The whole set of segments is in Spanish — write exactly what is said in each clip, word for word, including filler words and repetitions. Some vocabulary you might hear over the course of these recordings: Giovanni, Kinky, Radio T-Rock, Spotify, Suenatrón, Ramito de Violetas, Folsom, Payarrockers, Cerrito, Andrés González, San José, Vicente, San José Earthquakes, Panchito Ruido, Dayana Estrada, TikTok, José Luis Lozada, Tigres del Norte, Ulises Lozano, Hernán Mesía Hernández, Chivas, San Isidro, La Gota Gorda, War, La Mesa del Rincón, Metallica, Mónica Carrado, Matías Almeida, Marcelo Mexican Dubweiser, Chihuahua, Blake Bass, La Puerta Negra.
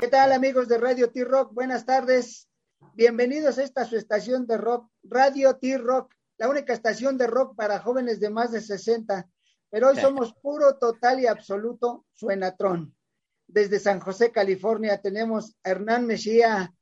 ¿Qué tal, amigos de Radio T-Rock? Buenas tardes. Bienvenidos a esta su estación de rock, Radio T-Rock, la única estación de rock para jóvenes de más de sesenta. Pero hoy somos puro, total y absoluto Suenatrón. Desde San José, California, tenemos a Hernán Mesía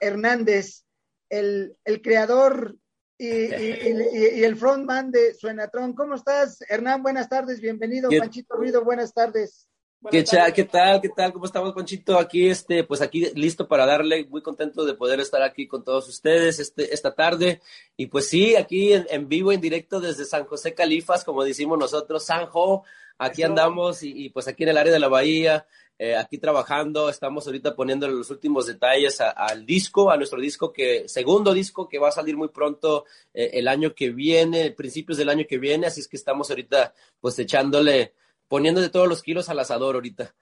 Hernández, el, el creador y, y, y, y el frontman de Suenatrón. ¿Cómo estás, Hernán? Buenas tardes, bienvenido. ¿Qué? Panchito Ruido, buenas tardes. ¿Qué, cha, ¿Qué tal? ¿Qué tal? ¿Cómo estamos, Panchito? Aquí, este, pues aquí listo para darle, muy contento de poder estar aquí con todos ustedes este, esta tarde. Y pues sí, aquí en, en vivo, en directo desde San José Califas, como decimos nosotros, Sanjo, aquí Eso. andamos y, y pues aquí en el área de la Bahía, eh, aquí trabajando, estamos ahorita poniendo los últimos detalles a, al disco, a nuestro disco, que segundo disco que va a salir muy pronto eh, el año que viene, principios del año que viene, así es que estamos ahorita pues echándole... poniéndose todos los kilos al asador ahorita.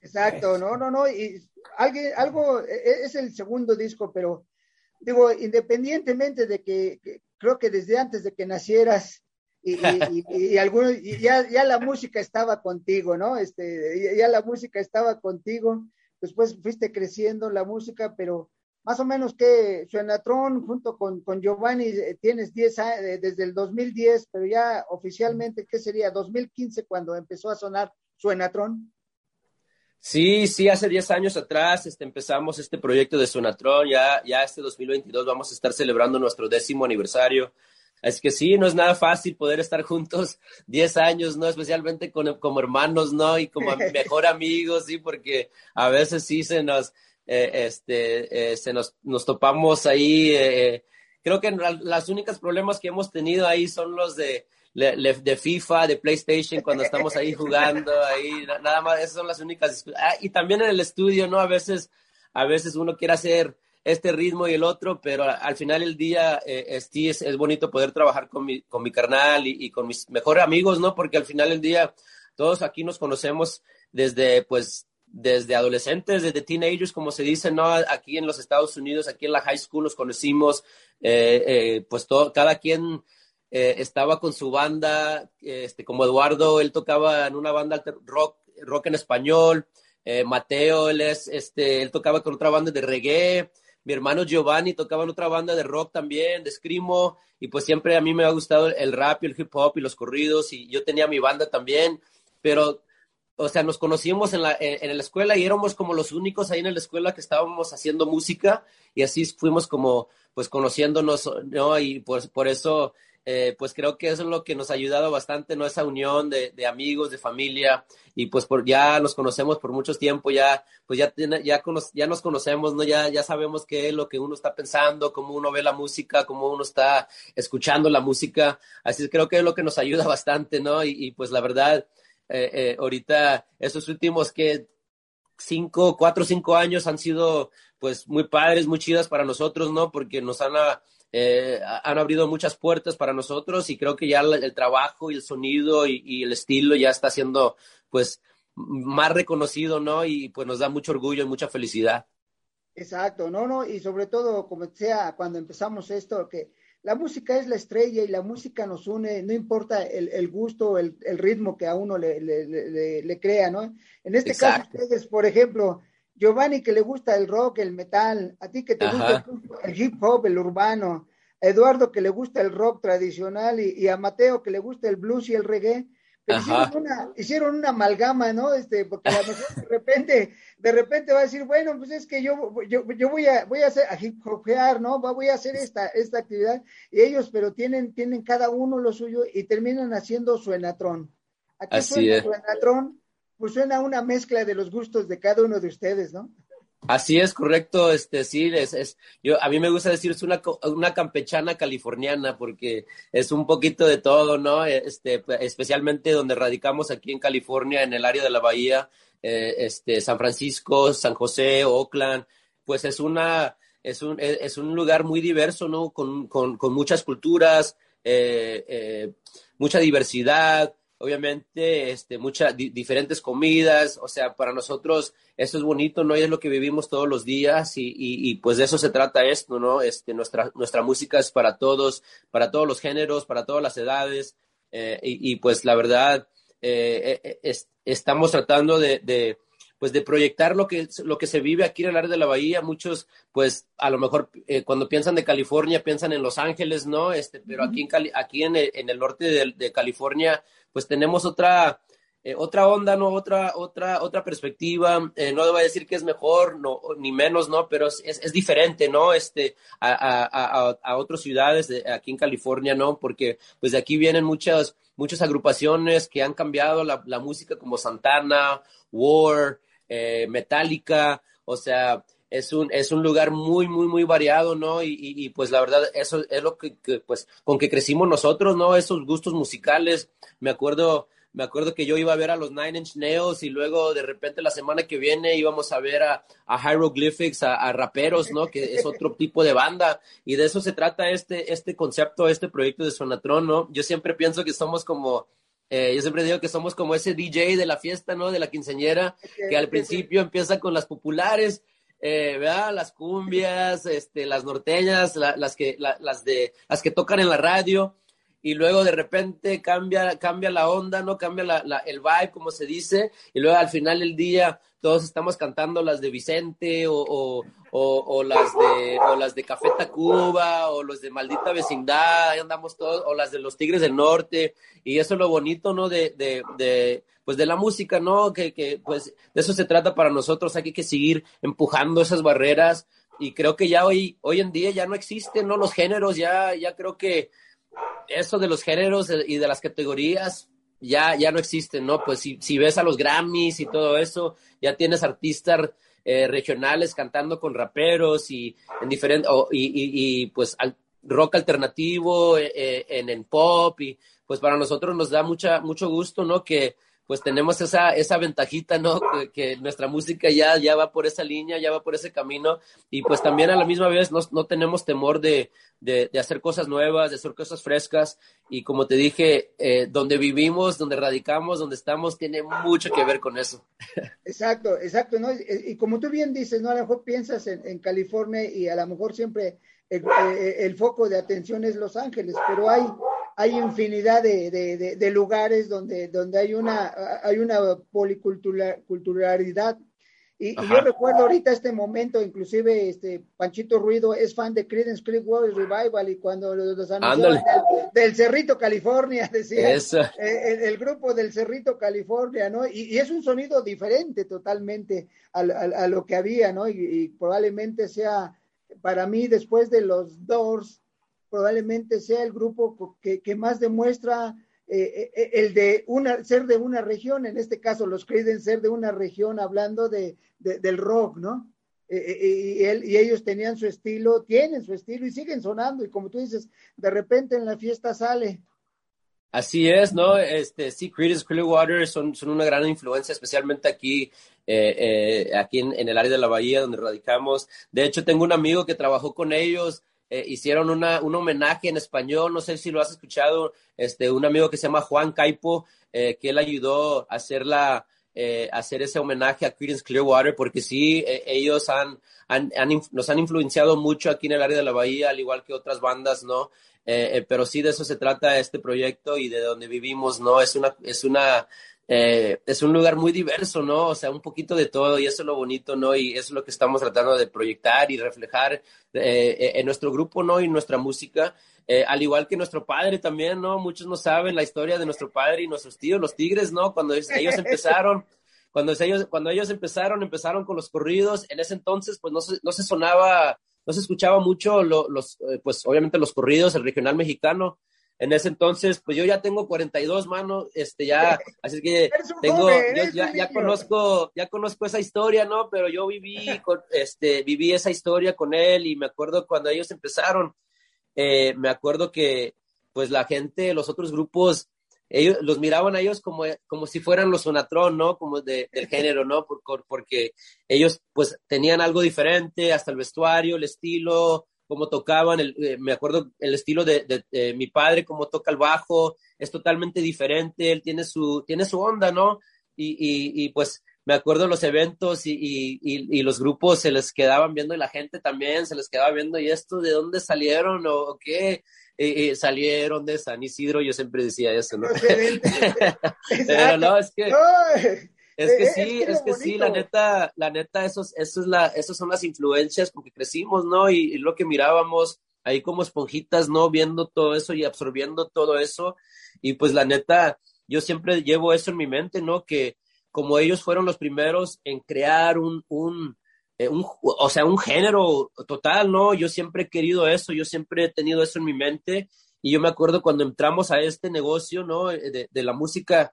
Exacto, no, no, no, y alguien, algo, es el segundo disco, pero digo, independientemente de que, que creo que desde antes de que nacieras, y, y, y, y algunos, y ya, ya la música estaba contigo, ¿no? Este, ya la música estaba contigo, después fuiste creciendo la música, pero más o menos que Suenatrón junto con, con Giovanni tienes diez años, desde el dos mil diez, pero ya oficialmente, ¿qué sería? dos mil quince cuando empezó a sonar Suenatrón. Sí, sí, hace diez años atrás este, empezamos este proyecto de Suenatrón, ya, ya este dos mil veintidós vamos a estar celebrando nuestro décimo aniversario. Así que sí, no es nada fácil poder estar juntos diez años, ¿no? Especialmente con, como hermanos, ¿no? Y como mejor amigos, sí, porque a veces sí se nos... Eh, este, eh, se nos, nos topamos ahí, eh, creo que la, las únicas problemas que hemos tenido ahí son los de, le, le, de FIFA, de PlayStation, cuando estamos ahí jugando, ahí, nada más, esas son las únicas, ah, y también en el estudio, ¿no? A veces, a veces uno quiere hacer este ritmo y el otro, pero al final del día, eh, sí, es, es bonito poder trabajar con mi, con mi carnal y, y con mis mejores amigos, ¿no? Porque al final del día, todos aquí nos conocemos desde, pues, desde adolescentes, desde teenagers, como se dice, ¿no? Aquí en los Estados Unidos, aquí en la high school nos conocimos, eh, eh, pues todo, cada quien eh, estaba con su banda, este, como Eduardo, él tocaba en una banda rock, rock en español, eh, Mateo, él, es, este, él tocaba con otra banda de reggae, mi hermano Giovanni tocaba en otra banda de rock también, de screamo, y pues siempre a mí me ha gustado el rap y el hip hop y los corridos, y yo tenía mi banda también, pero... O sea, nos conocimos en la, en, en la escuela y éramos como los únicos ahí en la escuela que estábamos haciendo música y así fuimos como, pues, conociéndonos, ¿no? Y pues por eso, eh, pues, creo que eso es lo que nos ha ayudado bastante, ¿no? Esa unión de, de amigos, de familia y, pues, por, ya nos conocemos por mucho tiempo, ya, pues, ya, ya, cono, ya nos conocemos, ¿no? Ya, ya sabemos qué es lo que uno está pensando, cómo uno ve la música, cómo uno está escuchando la música. Así que creo que es lo que nos ayuda bastante, ¿no? Y, y pues, la verdad... Eh, eh, ahorita esos últimos que cinco, cuatro, cinco años han sido pues muy padres, muy chidas para nosotros, ¿no? Porque nos han, eh, han abierto muchas puertas para nosotros y creo que ya el, el trabajo y el sonido y, y el estilo ya está siendo pues más reconocido, ¿no? Y pues nos da mucho orgullo y mucha felicidad. Exacto, no, no, y sobre todo como sea cuando empezamos esto que la música es la estrella y la música nos une, no importa el, el gusto, el, el ritmo que a uno le, le, le, le crea, ¿no? En este Exacto. caso, ustedes, por ejemplo, Giovanni, que le gusta el rock, el metal, a ti que te Ajá. gusta el hip hop, el urbano, a Eduardo, que le gusta el rock tradicional, y, y a Mateo, que le gusta el blues y el reggae, pero hicieron una, hicieron una amalgama, ¿no? Este, porque a lo mejor de repente, de repente va a decir, bueno, pues es que yo, yo, yo voy a, voy a hacer, a hip hopear, ¿no? Voy a hacer esta, esta actividad, y ellos, pero tienen, tienen cada uno lo suyo, y terminan haciendo Suenatrón. ¿A qué Así suena es. Suenatrón? Pues suena una mezcla de los gustos de cada uno de ustedes, ¿no? Así es, correcto, este sí, es, es, yo, a mí me gusta decir es una, una campechana californiana porque es un poquito de todo, ¿no? Este, especialmente donde radicamos aquí en California, en el área de la Bahía, eh, este, San Francisco, San José, Oakland, pues es una, es un, es un lugar muy diverso, ¿no? Con, con, con muchas culturas, eh, eh, mucha diversidad. Obviamente, este, muchas di, diferentes comidas, o sea, para nosotros eso es bonito, ¿no? Y es lo que vivimos todos los días y, y, y pues de eso se trata esto, ¿no? Este, nuestra, nuestra música es para todos, para todos los géneros, para todas las edades eh, y, y pues la verdad eh, es, estamos tratando de, de pues de proyectar lo que, lo que se vive aquí en el área de la bahía. Muchos, pues, a lo mejor eh, cuando piensan de California, piensan en Los Ángeles, ¿no? Este, pero aquí en Cali, aquí en el, en el norte de, de California, pues tenemos otra, eh, otra onda, ¿no? Otra, otra, otra perspectiva. Eh, no debo decir que es mejor, no, ni menos, ¿no? Pero es, es, es diferente, ¿no? Este, a, a, a, a otras ciudades de, aquí en California, ¿no? Porque, pues, de aquí vienen muchas, muchas agrupaciones que han cambiado la, la música, como Santana, War, Eh, Metallica, o sea, es un, es un lugar muy, muy, muy variado, ¿no? Y, y, y pues la verdad, eso es lo que, que, pues, con que crecimos nosotros, ¿no? Esos gustos musicales. Me acuerdo, me acuerdo que yo iba a ver a los Nine Inch Nails y luego de repente la semana que viene íbamos a ver a, a Hieroglyphics, a, a raperos, ¿no? Que es otro tipo de banda. Y de eso se trata este, este concepto, este proyecto de Suenatrón, ¿no? Yo siempre pienso que somos como... Eh, yo siempre digo que somos como ese D J de la fiesta, ¿no? De la quinceañera, okay, que al principio okay. empieza con las populares, eh, ¿verdad? Las cumbias, este, las norteñas, la, las que, la, las de, las que tocan en la radio, y luego de repente cambia, cambia la onda, ¿no? Cambia la, la, el vibe, como se dice, y luego al final del día todos estamos cantando las de Vicente o, o, o, o las de o las de Café Tacuba o los de Maldita Vecindad, ahí andamos todos, o las de los Tigres del Norte, y eso es lo bonito, ¿no? De, de, de pues de la música, ¿no? Que, que pues de eso se trata para nosotros. Hay que seguir empujando esas barreras, y creo que ya hoy, hoy en día ya no existen, ¿no? Los géneros, ya, ya creo que eso de los géneros y de las categorías ya, ya no existen, ¿no? Pues si, si ves a los Grammys y todo eso, ya tienes artistas eh, regionales cantando con raperos y en diferente, oh, y, y, y pues al, rock alternativo, eh, en, en pop, y pues para nosotros nos da mucha, mucho gusto, ¿no? Que pues tenemos esa, esa ventajita, ¿no? Que, que nuestra música ya, ya va por esa línea, ya va por ese camino, y pues también a la misma vez no, no tenemos temor de, de, de hacer cosas nuevas, de hacer cosas frescas, y como te dije, eh, donde vivimos, donde radicamos, donde estamos, tiene mucho que ver con eso. Exacto, exacto, ¿no? Y, y como tú bien dices, ¿no? A lo mejor piensas en, en California y a lo mejor siempre el, el foco de atención es Los Ángeles, pero hay... hay infinidad de, de, de, de lugares donde, donde hay una, hay una policulturalidad. Y, y yo recuerdo ahorita este momento, inclusive este Panchito Ruido es fan de Creedence Clearwater Revival, y cuando los anunciaban del, del Cerrito, California, decía, el, el grupo del Cerrito, California, ¿no? Y, y es un sonido diferente totalmente a, a, a lo que había, ¿no? Y, y probablemente sea, para mí, después de los Doors, probablemente sea el grupo que, que más demuestra eh, el de una, ser de una región, en este caso los Creedence, ser de una región, hablando de, de, del rock, ¿no? Eh, eh, y, él, y ellos tenían su estilo, tienen su estilo y siguen sonando, y como tú dices, de repente en la fiesta sale. Así es, ¿no? Este, sí, Creedence Clearwater son, son una gran influencia, especialmente aquí, eh, eh, aquí en, en el área de la bahía donde radicamos. De hecho, tengo un amigo que trabajó con ellos. Eh, hicieron una, un homenaje en español, no sé si lo has escuchado, este, un amigo que se llama Juan Caipo, eh, que él ayudó a hacer, la, eh, hacer ese homenaje a Creedence Clearwater, porque sí, eh, ellos han, han, han, nos han influenciado mucho aquí en el área de la bahía, al igual que otras bandas, ¿no? Eh, eh, pero sí, de eso se trata este proyecto y de donde vivimos, ¿no? Es una... Es una Eh, es un lugar muy diverso, ¿no? O sea, un poquito de todo, y eso es lo bonito, ¿no? Y eso es lo que estamos tratando de proyectar y reflejar eh, en nuestro grupo, ¿no? Y nuestra música, eh, al igual que nuestro padre también, ¿no? Muchos no saben la historia de nuestro padre y nuestros tíos, los Tigres, ¿no? Cuando ellos empezaron, cuando ellos, cuando ellos empezaron, empezaron con los corridos. En ese entonces, pues no se, no se sonaba, no se escuchaba mucho lo, los, eh, pues obviamente los corridos, el regional mexicano. En ese entonces, pues yo ya tengo cuarenta y dos, mano, este, ya, así que tengo, yo, ya, ya conozco, ya conozco esa historia, ¿no? Pero yo viví, con, este, viví esa historia con él, y me acuerdo cuando ellos empezaron, eh, me acuerdo que, pues la gente, los otros grupos, ellos, los miraban a ellos como, como si fueran los Suenatrón, ¿no? Como de, del género, ¿no? Por, por, porque ellos, pues, tenían algo diferente, hasta el vestuario, el estilo, cómo tocaban, el, eh, me acuerdo el estilo de, de, de mi padre, cómo toca el bajo, es totalmente diferente, él tiene su, tiene su onda, ¿no? Y, y, y pues me acuerdo los eventos y, y, y, y los grupos se les quedaban viendo, y la gente también se les quedaba viendo, y esto, ¿de dónde salieron o, o qué? Eh, eh, salieron de San Isidro, yo siempre decía eso, ¿no? Pero no, es que... Es que eh, sí, es que, es que sí, la neta, la neta, esos, esos, la, esos son las influencias, porque crecimos, ¿no? Y, y lo que mirábamos ahí como esponjitas, ¿no? Viendo todo eso y absorbiendo todo eso. Y pues la neta, yo siempre llevo eso en mi mente, ¿no? Que como ellos fueron los primeros en crear un, un, eh, un, o sea, un género total, ¿no? Yo siempre he querido eso, yo siempre he tenido eso en mi mente. Y yo me acuerdo cuando entramos a este negocio, ¿no? De, de la música.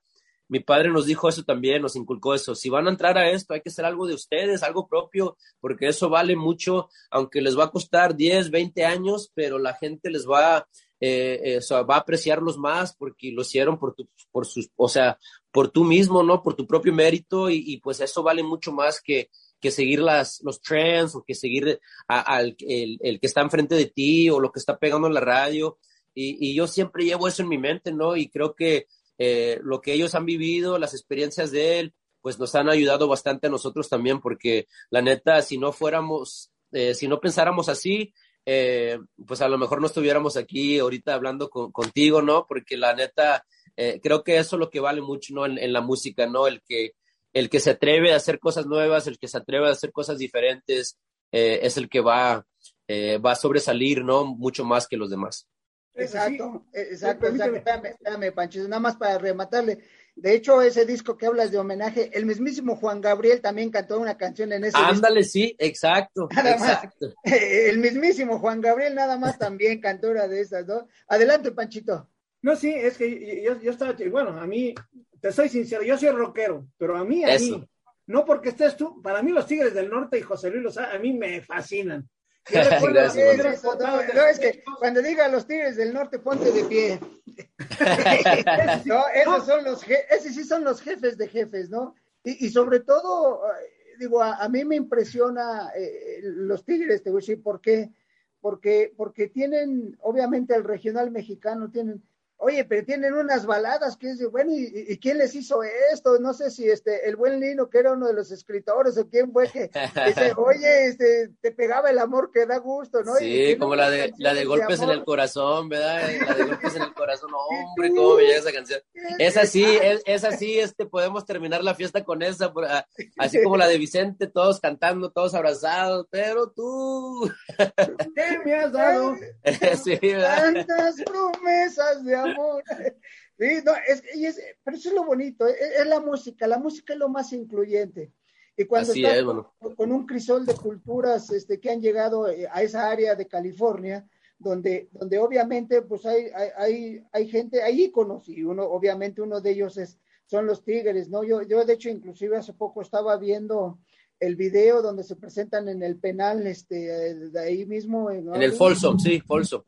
Mi padre nos dijo eso también, nos inculcó eso. Si van a entrar a esto, hay que hacer algo de ustedes, algo propio, porque eso vale mucho, aunque les va a costar diez, veinte años, pero la gente les va, eh, eh, o sea, va a apreciarlos más porque lo hicieron por tu, por sus, o sea, por tú mismo, ¿no? Por tu propio mérito y, y pues eso vale mucho más que, que seguir las, los trends o que seguir a, al el, el que está enfrente de ti o lo que está pegando en la radio. Y, y yo siempre llevo eso en mi mente, ¿no? Y creo que Eh, lo que ellos han vivido, las experiencias de él, pues nos han ayudado bastante a nosotros también, porque la neta, si no fuéramos, eh, si no pensáramos así, eh, pues a lo mejor no estuviéramos aquí ahorita hablando con, contigo, ¿no? Porque la neta, eh, creo que eso es lo que vale mucho, ¿no? En, en la música, ¿no? El que, el que se atreve a hacer cosas nuevas, el que se atreve a hacer cosas diferentes, eh, es el que va, eh, va a sobresalir, ¿no? Mucho más que los demás. Exacto, exacto, sí, exacto. Espérame, espérame, Panchito, nada más para rematarle. De hecho, ese disco que hablas de homenaje, el mismísimo Juan Gabriel también cantó una canción en ese Ándale, disco. Sí, exacto, nada exacto. Más, el mismísimo Juan Gabriel nada más también cantó una de esas dos. Adelante, Panchito. No, sí, es que yo, yo estaba, bueno, a mí, te soy sincero, yo soy rockero, pero a mí, a Eso. mí, no porque estés tú, para mí los Tigres del Norte y José Luis Lozada, a mí me fascinan. Gracias, es eso, no, no, es que cuando diga los Tigres del Norte, ponte de pie. No, esos son los je- esos sí son los jefes de jefes, ¿no? Y, y sobre todo, digo, a, a mí me impresiona eh, los Tigres, te voy a decir, ¿por qué? Porque, porque tienen, obviamente, el regional mexicano, tienen, oye, pero tienen unas baladas que es, bueno, ¿y, y quién les hizo esto? No sé si este, el buen Lino, que era uno de los escritores, o quién fue que dice, oye, este, te pegaba el amor que da gusto, ¿no? Sí, como la de, la de golpes en el corazón, ¿verdad? La de golpes en el corazón, hombre, cómo me llega esa canción. Esa sí, es, esa sí, este, podemos terminar la fiesta con esa, así como la de Vicente, todos cantando, todos abrazados, pero tú. ¿Qué me has dado? Sí, ¿verdad? Tantas promesas de amor. Sí, no, es, es, pero eso es lo bonito, es, es la música, la música es lo más incluyente. Y cuando Así estás es, bueno. con, con un crisol de culturas este, que han llegado a esa área de California, donde, donde obviamente pues hay, hay, hay, hay gente, hay íconos, y uno, obviamente uno de ellos es, son los Tigres, ¿no? Yo, yo de hecho inclusive hace poco estaba viendo el video donde se presentan en el penal, este, de ahí mismo. ¿No? En el Folsom, sí, Folsom.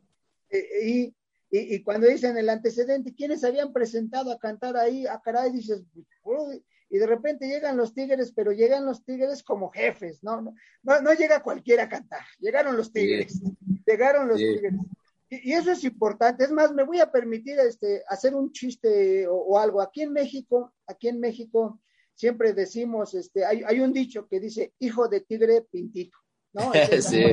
Y, y Y, y cuando dicen el antecedente, ¿quiénes habían presentado a cantar ahí? A caray, dices, uy, y de repente llegan los Tigres, pero llegan los Tigres como jefes, ¿no? No, no, no llega cualquiera a cantar, llegaron los Tigres, sí. llegaron los sí. Tigres. Y, y eso es importante, es más, me voy a permitir este, hacer un chiste o, o algo. Aquí en México, aquí en México siempre decimos, este, hay, hay un dicho que dice, hijo de tigre pintito, ¿no? Entonces, sí.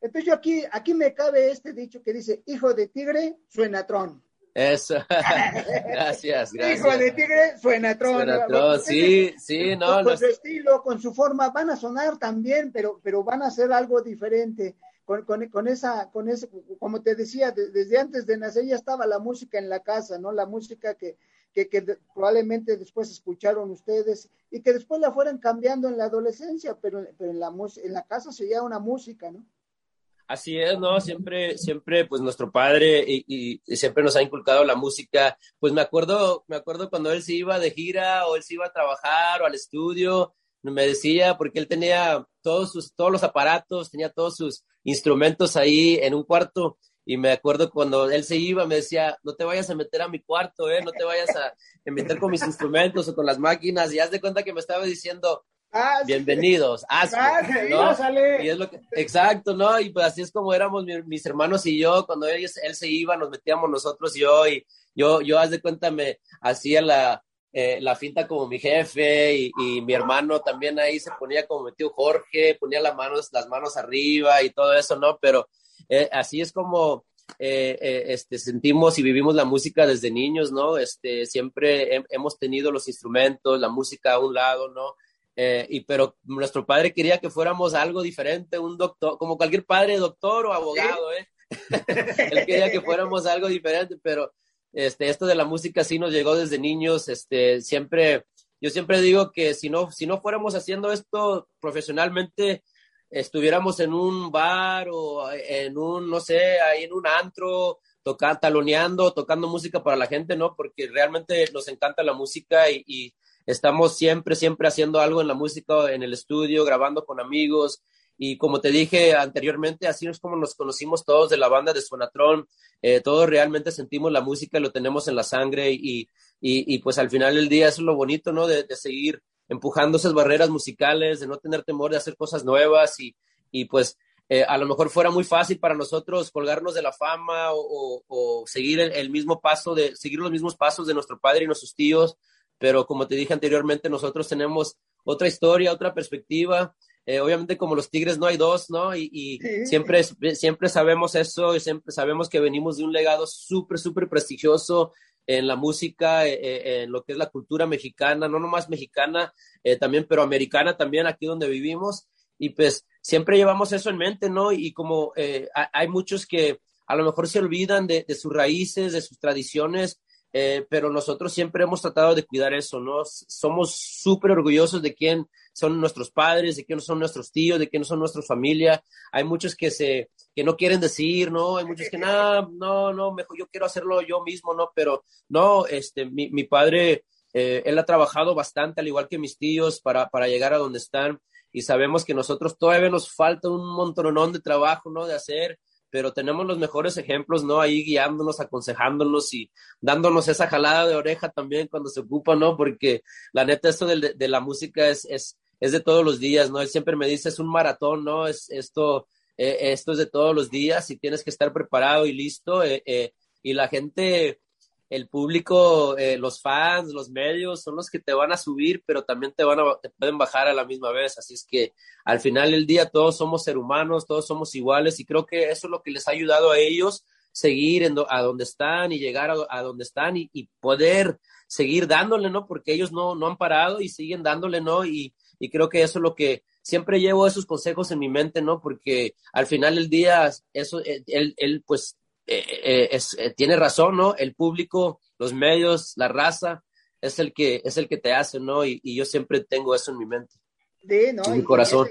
Entonces yo aquí, aquí me cabe este dicho que dice, hijo de tigre, Suenatrón. Eso, gracias, gracias. Hijo de tigre, Suenatrón. Suenatrón, sí, sí, no. Con no. su estilo, con su forma, van a sonar también, pero, pero van a hacer algo diferente. Con, con, con esa, con ese, como te decía, de, desde antes de nacer ya estaba la música en la casa, ¿no? La música que, que, que probablemente después escucharon ustedes y que después la fueran cambiando en la adolescencia, pero, pero en la, en la casa sería una música, ¿no? Así es, ¿no? Siempre, siempre, pues nuestro padre y, y, y siempre nos ha inculcado la música. Pues me acuerdo, me acuerdo cuando él se iba de gira o él se iba a trabajar o al estudio, me decía, porque él tenía todos sus, todos los aparatos, tenía todos sus instrumentos ahí en un cuarto. Y me acuerdo cuando él se iba, me decía, no te vayas a meter a mi cuarto, ¿eh? No te vayas a meter con mis instrumentos o con las máquinas. Y haz de cuenta que me estaba diciendo... Ah, bienvenidos, asco, ah, sí, ¿no? Sale. Y es lo que, exacto, ¿no? Y pues así es como éramos mi, mis hermanos y yo, cuando él, él se iba, nos metíamos nosotros y yo, y yo, yo haz de cuenta, me hacía la, eh, la finta como mi jefe, y, y mi hermano también ahí se ponía como mi tío Jorge, ponía las manos, las manos arriba y todo eso, ¿no? Pero eh, así es como eh, eh, este, sentimos y vivimos la música desde niños, ¿no? Este, siempre he, hemos tenido los instrumentos, la música a un lado, ¿no? Eh, y pero nuestro padre quería que fuéramos algo diferente, un doctor, como cualquier padre, doctor o abogado, ¿eh? Él quería que fuéramos algo diferente, pero este, esto de la música sí nos llegó desde niños, este, siempre, yo siempre digo que si no, si no fuéramos haciendo esto profesionalmente, estuviéramos en un bar o en un, no sé, ahí en un antro, toca, taloneando, tocando música para la gente, ¿no? Porque realmente nos encanta la música y, y estamos siempre, siempre haciendo algo en la música, en el estudio, grabando con amigos. Y como te dije anteriormente, así es como nos conocimos todos de la banda de Suenatrón. Eh, todos realmente sentimos la música, lo tenemos en la sangre y, y, y pues al final del día eso es lo bonito, ¿no? De, de seguir empujando esas barreras musicales, de no tener temor de hacer cosas nuevas y, y pues eh, a lo mejor fuera muy fácil para nosotros colgarnos de la fama o, o, o seguir el, el mismo paso, de, seguir los mismos pasos de nuestro padre y nuestros tíos, pero como te dije anteriormente, nosotros tenemos otra historia, otra perspectiva. Eh, obviamente como los tigres no hay dos, ¿no? Y, y sí. siempre, siempre sabemos eso y siempre sabemos que venimos de un legado súper, súper prestigioso en la música, eh, en lo que es la cultura mexicana, no nomás mexicana, eh, también, pero americana también, aquí donde vivimos. Y pues siempre llevamos eso en mente, ¿no? Y como eh, hay muchos que a lo mejor se olvidan de, de sus raíces, de sus tradiciones, Eh, pero nosotros siempre hemos tratado de cuidar eso, ¿no? Somos súper orgullosos de quién son nuestros padres, de quién son nuestros tíos, de quién son nuestra familia. Hay muchos que se que no quieren decir, ¿no? Hay muchos que, nada, no, no, mejor yo quiero hacerlo yo mismo, ¿no? Pero no, este, mi, mi padre, eh, él ha trabajado bastante, al igual que mis tíos, para, para llegar a donde están. Y sabemos que nosotros todavía nos falta un montonón de trabajo, ¿no? De hacer, pero tenemos los mejores ejemplos, ¿no? Ahí guiándonos, aconsejándonos y dándonos esa jalada de oreja también cuando se ocupa, ¿no? Porque la neta, esto de, de la música es, es, es de todos los días, ¿no? Él siempre me dice, es un maratón, ¿no? Es, esto, eh, esto es de todos los días y tienes que estar preparado y listo. Eh, eh, y la gente, el público, eh, los fans, los medios, son los que te van a subir, pero también te, van a, te pueden bajar a la misma vez. Así es que al final del día todos somos seres humanos, todos somos iguales y creo que eso es lo que les ha ayudado a ellos seguir en do, a donde están y llegar a, a donde están y, y poder seguir dándole, ¿no? Porque ellos no, no han parado y siguen dándole, ¿no? Y, y creo que eso es lo que siempre llevo esos consejos en mi mente, ¿no? Porque al final del día eso, él, él pues... Eh, eh, es, eh, tiene razón, ¿no? El público, los medios, la raza, es el que, es el que te hace, ¿no? Y, y yo siempre tengo eso en mi mente, sí, ¿no? En mi corazón.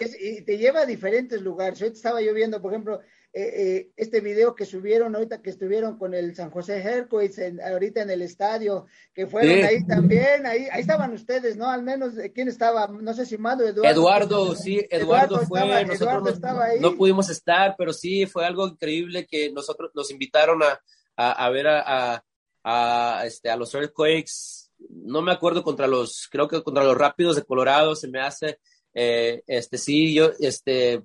Y, es, y te lleva a diferentes lugares. Yo estaba yo viendo, por ejemplo, eh, eh, este video que subieron ahorita, que estuvieron con el San José Earthquakes en, ahorita en el estadio, que fueron sí. ahí también, ahí, ahí estaban ustedes, ¿no? Al menos, ¿quién estaba? No sé si Mado, Eduardo. Eduardo, ¿no? sí, Eduardo, Eduardo fue. Estaba, nosotros Eduardo no, estaba ahí. No pudimos estar, pero sí, fue algo increíble que nosotros nos invitaron a, a, a ver a, a, a, este, a los Earthquakes, no me acuerdo contra los, creo que contra los Rápidos de Colorado, se me hace, eh, este, sí, yo, este...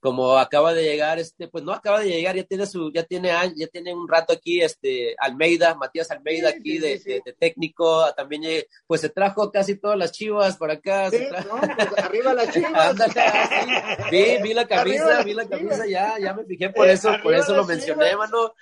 como acaba de llegar, este, pues no acaba de llegar, ya tiene su, ya tiene, ya tiene un rato aquí, este, Almeida, Matías Almeida sí, aquí sí, de, sí. De, de técnico, también, pues se trajo casi todas las Chivas para acá. Sí, no, pues arriba las Chivas. Ándale, sí. vi, vi la camisa, vi la camisa, ya, ya me fijé por eso, eh, por eso lo mencioné, Chivas. Mano.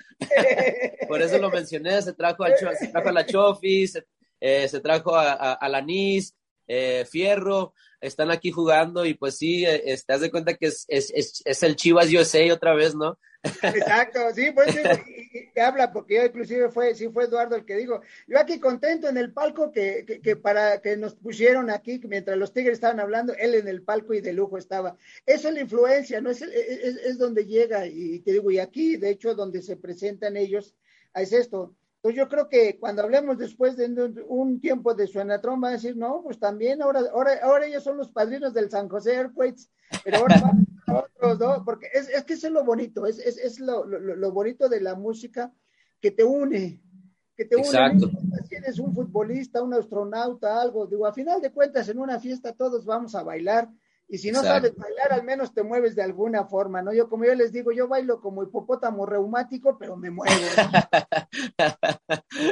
Por eso lo mencioné, se trajo a, se trajo a la Chofi, se, eh, se trajo a, a, a la Nis, eh, Fierro. Están aquí jugando y pues sí, te das de cuenta que es, es, es, es el Chivas U S A otra vez, ¿no? Exacto, sí, pues sí, y, y habla, porque yo inclusive fue, sí fue Eduardo el que dijo, yo aquí contento en el palco que, que, que para que nos pusieron aquí, mientras los Tigres estaban hablando, él en el palco y de lujo estaba. Eso es la influencia, ¿no? Es, es, es donde llega y te digo, y aquí, de hecho, donde se presentan ellos, es esto. Entonces yo creo que cuando hablemos después de un tiempo de Suenatrón va a decir, no, pues también ahora, ahora, ahora ellos son los padrinos del San José Earthquakes, pero ahora van a otros, ¿no? Porque es, es que eso es lo bonito, es, es, es lo, lo, lo bonito de la música que te une, que te Exacto. une. Si eres un futbolista, un astronauta, algo, digo, a final de cuentas en una fiesta todos vamos a bailar. Y si no Exacto. sabes bailar, al menos te mueves de alguna forma, ¿no? Yo, como yo les digo, yo bailo como hipopótamo reumático, pero me muevo.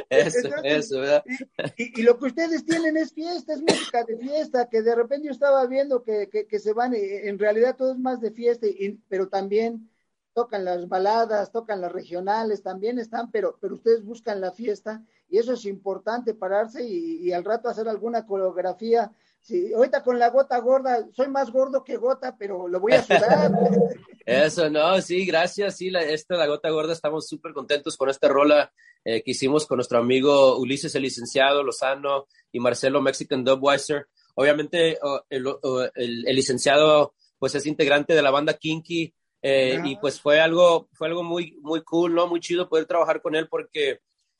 eso, Entonces, eso, ¿verdad? Y, y, y lo que ustedes tienen es fiesta, es música de fiesta, que de repente yo estaba viendo que, que, que se van, en realidad todo es más de fiesta, y, pero también tocan las baladas, tocan las regionales, también están, pero, pero ustedes buscan la fiesta, y eso es importante, pararse y, y al rato hacer alguna coreografía. Sí, ahorita con la gota gorda, soy más gordo que gota, pero lo voy a sudar. Eso, no, sí, gracias, sí, la, esta La Gota Gorda, estamos súper contentos con esta rola eh, que hicimos con nuestro amigo Ulises, el licenciado Lozano, y Marcelo Mexican Dubweiser. Obviamente, oh, el, oh, el, el licenciado, pues, es integrante de la banda Kinky, eh, ah. y pues fue algo, fue algo muy, muy cool, ¿no? Muy chido poder trabajar con él, porque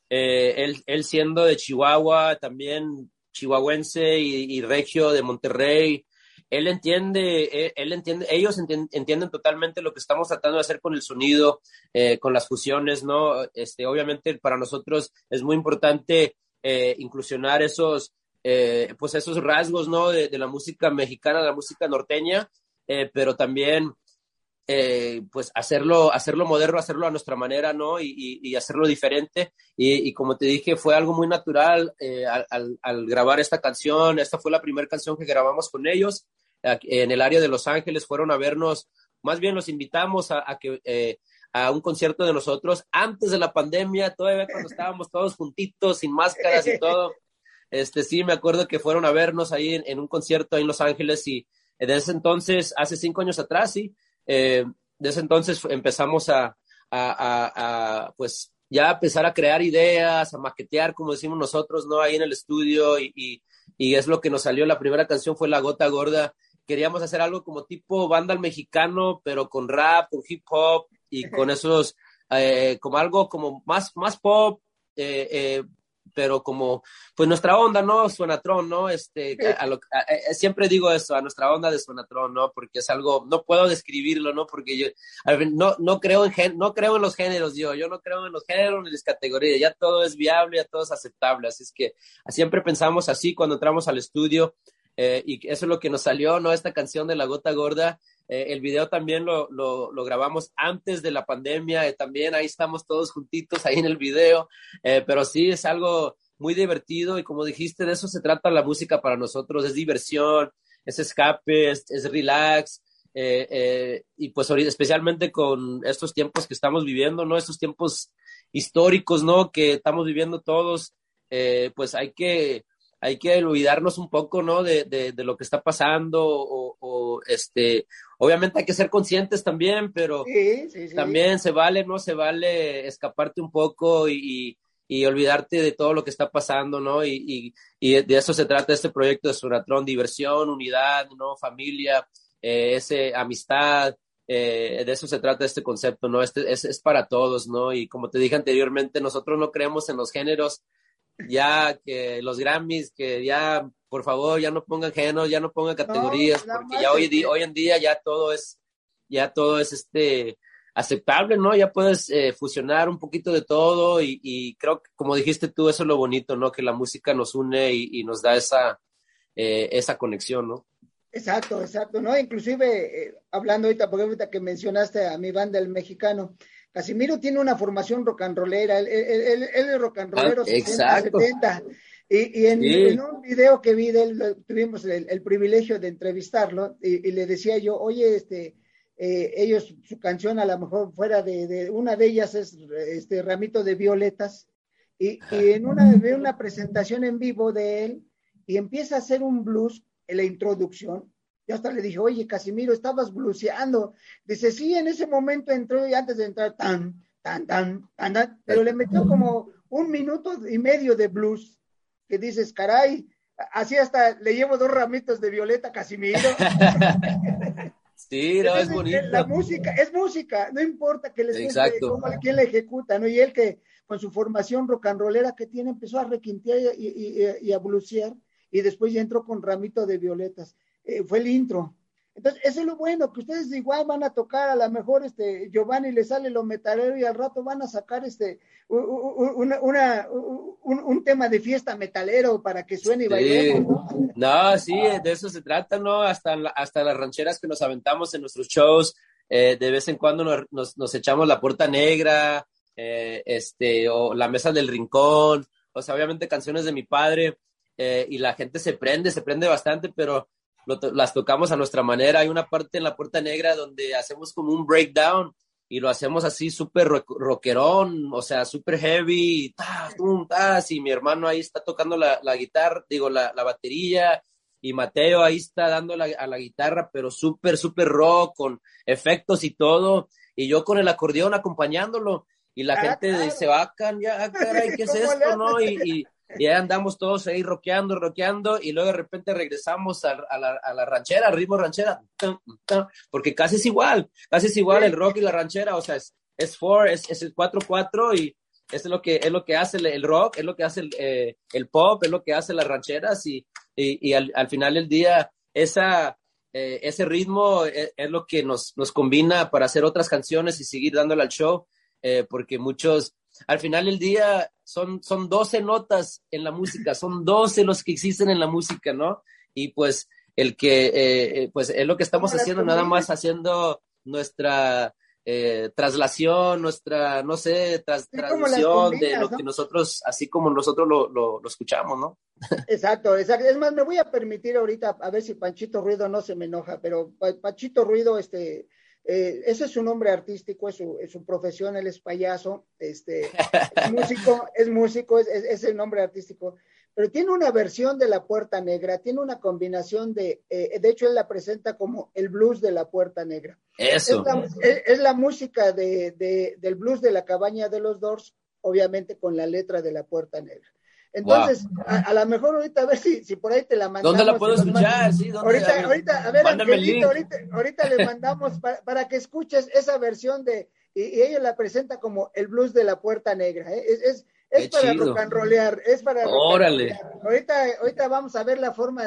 eh, él, él siendo de Chihuahua, también chihuahuense y, y regio de Monterrey, él entiende, él, él entiende, ellos entienden, entienden totalmente lo que estamos tratando de hacer con el sonido, eh, con las fusiones, ¿no? Este, obviamente para nosotros es muy importante eh, inclusionar esos, eh, pues esos rasgos, ¿no? De, de la música mexicana, de la música norteña, eh, pero también Eh, pues hacerlo, hacerlo moderno, hacerlo a nuestra manera, ¿no? Y, y, y hacerlo diferente, y, y como te dije, fue algo muy natural eh, al, al, al grabar esta canción. Esta fue la primera canción que grabamos con ellos, en el área de Los Ángeles. Fueron a vernos, más bien los invitamos a, a que eh, a un concierto de nosotros, antes de la pandemia, todavía cuando estábamos todos juntitos, sin máscaras y todo. Este, sí, me acuerdo que fueron a vernos ahí en, en un concierto ahí en Los Ángeles, y desde ese entonces, hace cinco años atrás, sí, Eh, desde entonces empezamos a, a, a, a pues ya empezar a crear ideas, a maquetear, como decimos nosotros, ¿no? Ahí en el estudio, y, y, y es lo que nos salió. La primera canción fue La Gota Gorda. Queríamos hacer algo como tipo banda al mexicano, pero con rap, con hip hop, y con esos, eh, como algo como más, más pop, eh, eh, pero como, pues nuestra onda, ¿no? Suenatrón, ¿no? Este, a, a lo, a, a, siempre digo eso, a nuestra onda de Suenatrón, ¿no? Porque es algo, no puedo describirlo, ¿no? Porque yo, a ver, no, no creo en gen, no creo en los géneros, yo, yo no creo en los géneros ni las categorías, ya todo es viable, ya todo es aceptable, así es que siempre pensamos así cuando entramos al estudio, eh, y eso es lo que nos salió, ¿no? Esta canción de La Gota Gorda. Eh, el video también lo, lo, lo grabamos antes de la pandemia, eh, también ahí estamos todos juntitos ahí en el video, eh, pero sí, es algo muy divertido, y como dijiste, de eso se trata la música para nosotros, es diversión, es escape, es, es relax, eh, eh, y pues ahorita, especialmente con estos tiempos que estamos viviendo, ¿no? Estos tiempos históricos, ¿no? Que estamos viviendo todos, eh, pues hay que... hay que olvidarnos un poco, ¿no? De, de, de lo que está pasando, o, o este, obviamente hay que ser conscientes también, pero sí, sí, sí. También se vale, ¿no? Se vale escaparte un poco y, y, y olvidarte de todo lo que está pasando, ¿no? Y, y, y de eso se trata este proyecto de Suenatrón, diversión, unidad, ¿no? Familia, eh, ese, amistad, eh, de eso se trata este concepto, ¿no? Este, es, es para todos, ¿no? Y como te dije anteriormente, nosotros no creemos en los géneros, ya que los Grammys, que ya, por favor, ya no pongan géneros, ya no pongan categorías, no, porque ya hoy, di, hoy en día ya todo es, ya todo es este, aceptable, ¿no? Ya puedes eh, fusionar un poquito de todo, y, y creo que, como dijiste tú, eso es lo bonito, ¿no? Que la música nos une y, y nos da esa, eh, esa conexión, ¿no? Exacto, exacto, ¿no? Inclusive, eh, hablando ahorita, porque ahorita que mencionaste a mi banda, El Mexicano, Casimiro tiene una formación rock and rollera, él, él, él, él es rock and rollero, ah, setenta, setenta, y, y en, sí. En un video que vi de él, tuvimos el, el privilegio de entrevistarlo, y, y le decía yo, oye, este, eh, ellos, su canción a lo mejor fuera de, de una de ellas es este Ramito de Violetas, y, y en una, una presentación en vivo de él, y empieza a hacer un blues en la introducción. Yo hasta le dije, oye, Casimiro, estabas bluseando. Dice, sí, en ese momento entró, y antes de entrar, tan, tan, tan, tan, tan, pero le metió como un minuto y medio de blues, que dices, caray, así hasta le llevo dos ramitos de violeta, Casimiro. Sí, no, entonces, es bonito. La música, es música, no importa que les guste, cómo, quién la ejecuta, ¿no? Y él que, con su formación rock and rollera que tiene, empezó a requintear y, y, y, y a blusear, y después ya entró con Ramito de Violetas. Eh, fue el intro. Entonces, eso es lo bueno, que ustedes igual van a tocar, a lo mejor este Giovanni le sale lo metalero, y al rato van a sacar este una, una, un, un tema de fiesta metalero para que suene y sí. Bailemos, ¿no? No, sí, de eso se trata, ¿no? Hasta, hasta las rancheras que nos aventamos en nuestros shows, eh, de vez en cuando nos, nos, nos echamos La Puerta Negra, eh, este, o La Mesa del Rincón, o sea, obviamente canciones de mi padre, eh, y la gente se prende, se prende bastante, pero Lo to- las tocamos a nuestra manera. Hay una parte en La Puerta Negra donde hacemos como un breakdown, y lo hacemos así súper rockerón, o sea, súper heavy, tas, tum, tas, y mi hermano ahí está tocando la, la guitarra, digo, la, la batería, y Mateo ahí está dando la, a la guitarra, pero súper, súper rock, con efectos y todo, y yo con el acordeón acompañándolo, y la ah, gente claro. dice, ah, ya, ah, caray, ¿qué es esto, no? Y, y, y ahí andamos todos ahí rockeando, rockeando, y luego de repente regresamos a, a, la, a la ranchera, al ritmo ranchera, porque casi es igual, casi es igual el rock y la ranchera, o sea, es, es four, es, es el cuatro cuatro, y es lo que, es lo que hace el, el rock, es lo que hace el, eh, el pop, es lo que hace las rancheras, y, y, y al, al final del día, esa, eh, ese ritmo es, es lo que nos, nos combina para hacer otras canciones y seguir dándole al show, eh, porque muchos... Al final del día son, son doce notas en la música, son doce los que existen en la música, ¿no? Y pues el que, eh, pues es lo que estamos haciendo, nada más haciendo nuestra eh, traslación, nuestra, no sé, tras, sí, traducción de lo ¿no? que nosotros, así como nosotros lo, lo, lo escuchamos, ¿no? Exacto, exacto. Es más, me voy a permitir ahorita, a ver si Panchito Ruido no se me enoja, pero Panchito Ruido, este... Eh, ese es su nombre artístico, es su, es su profesión, él es payaso, este, es músico, es, músico es, es, es el nombre artístico, pero tiene una versión de La Puerta Negra, tiene una combinación de, eh, de hecho él la presenta como el blues de La Puerta Negra. Eso. Es la, es, es la música de, de, del blues de La Cabaña de los Doors, obviamente con la letra de La Puerta Negra. Entonces, wow. a, a lo mejor ahorita a ver si, si por ahí te la mandamos. ¿Dónde la puedo escuchar? Sí, ¿dónde? Ahorita, ahorita, a ver, Angelito, ahorita, ahorita le mandamos para, para que escuches esa versión de, y, y ella la presenta como el blues de La Puerta Negra, ¿eh? Es, es, es para rock and rollear, es para órale. Ahorita, ahorita vamos a ver la forma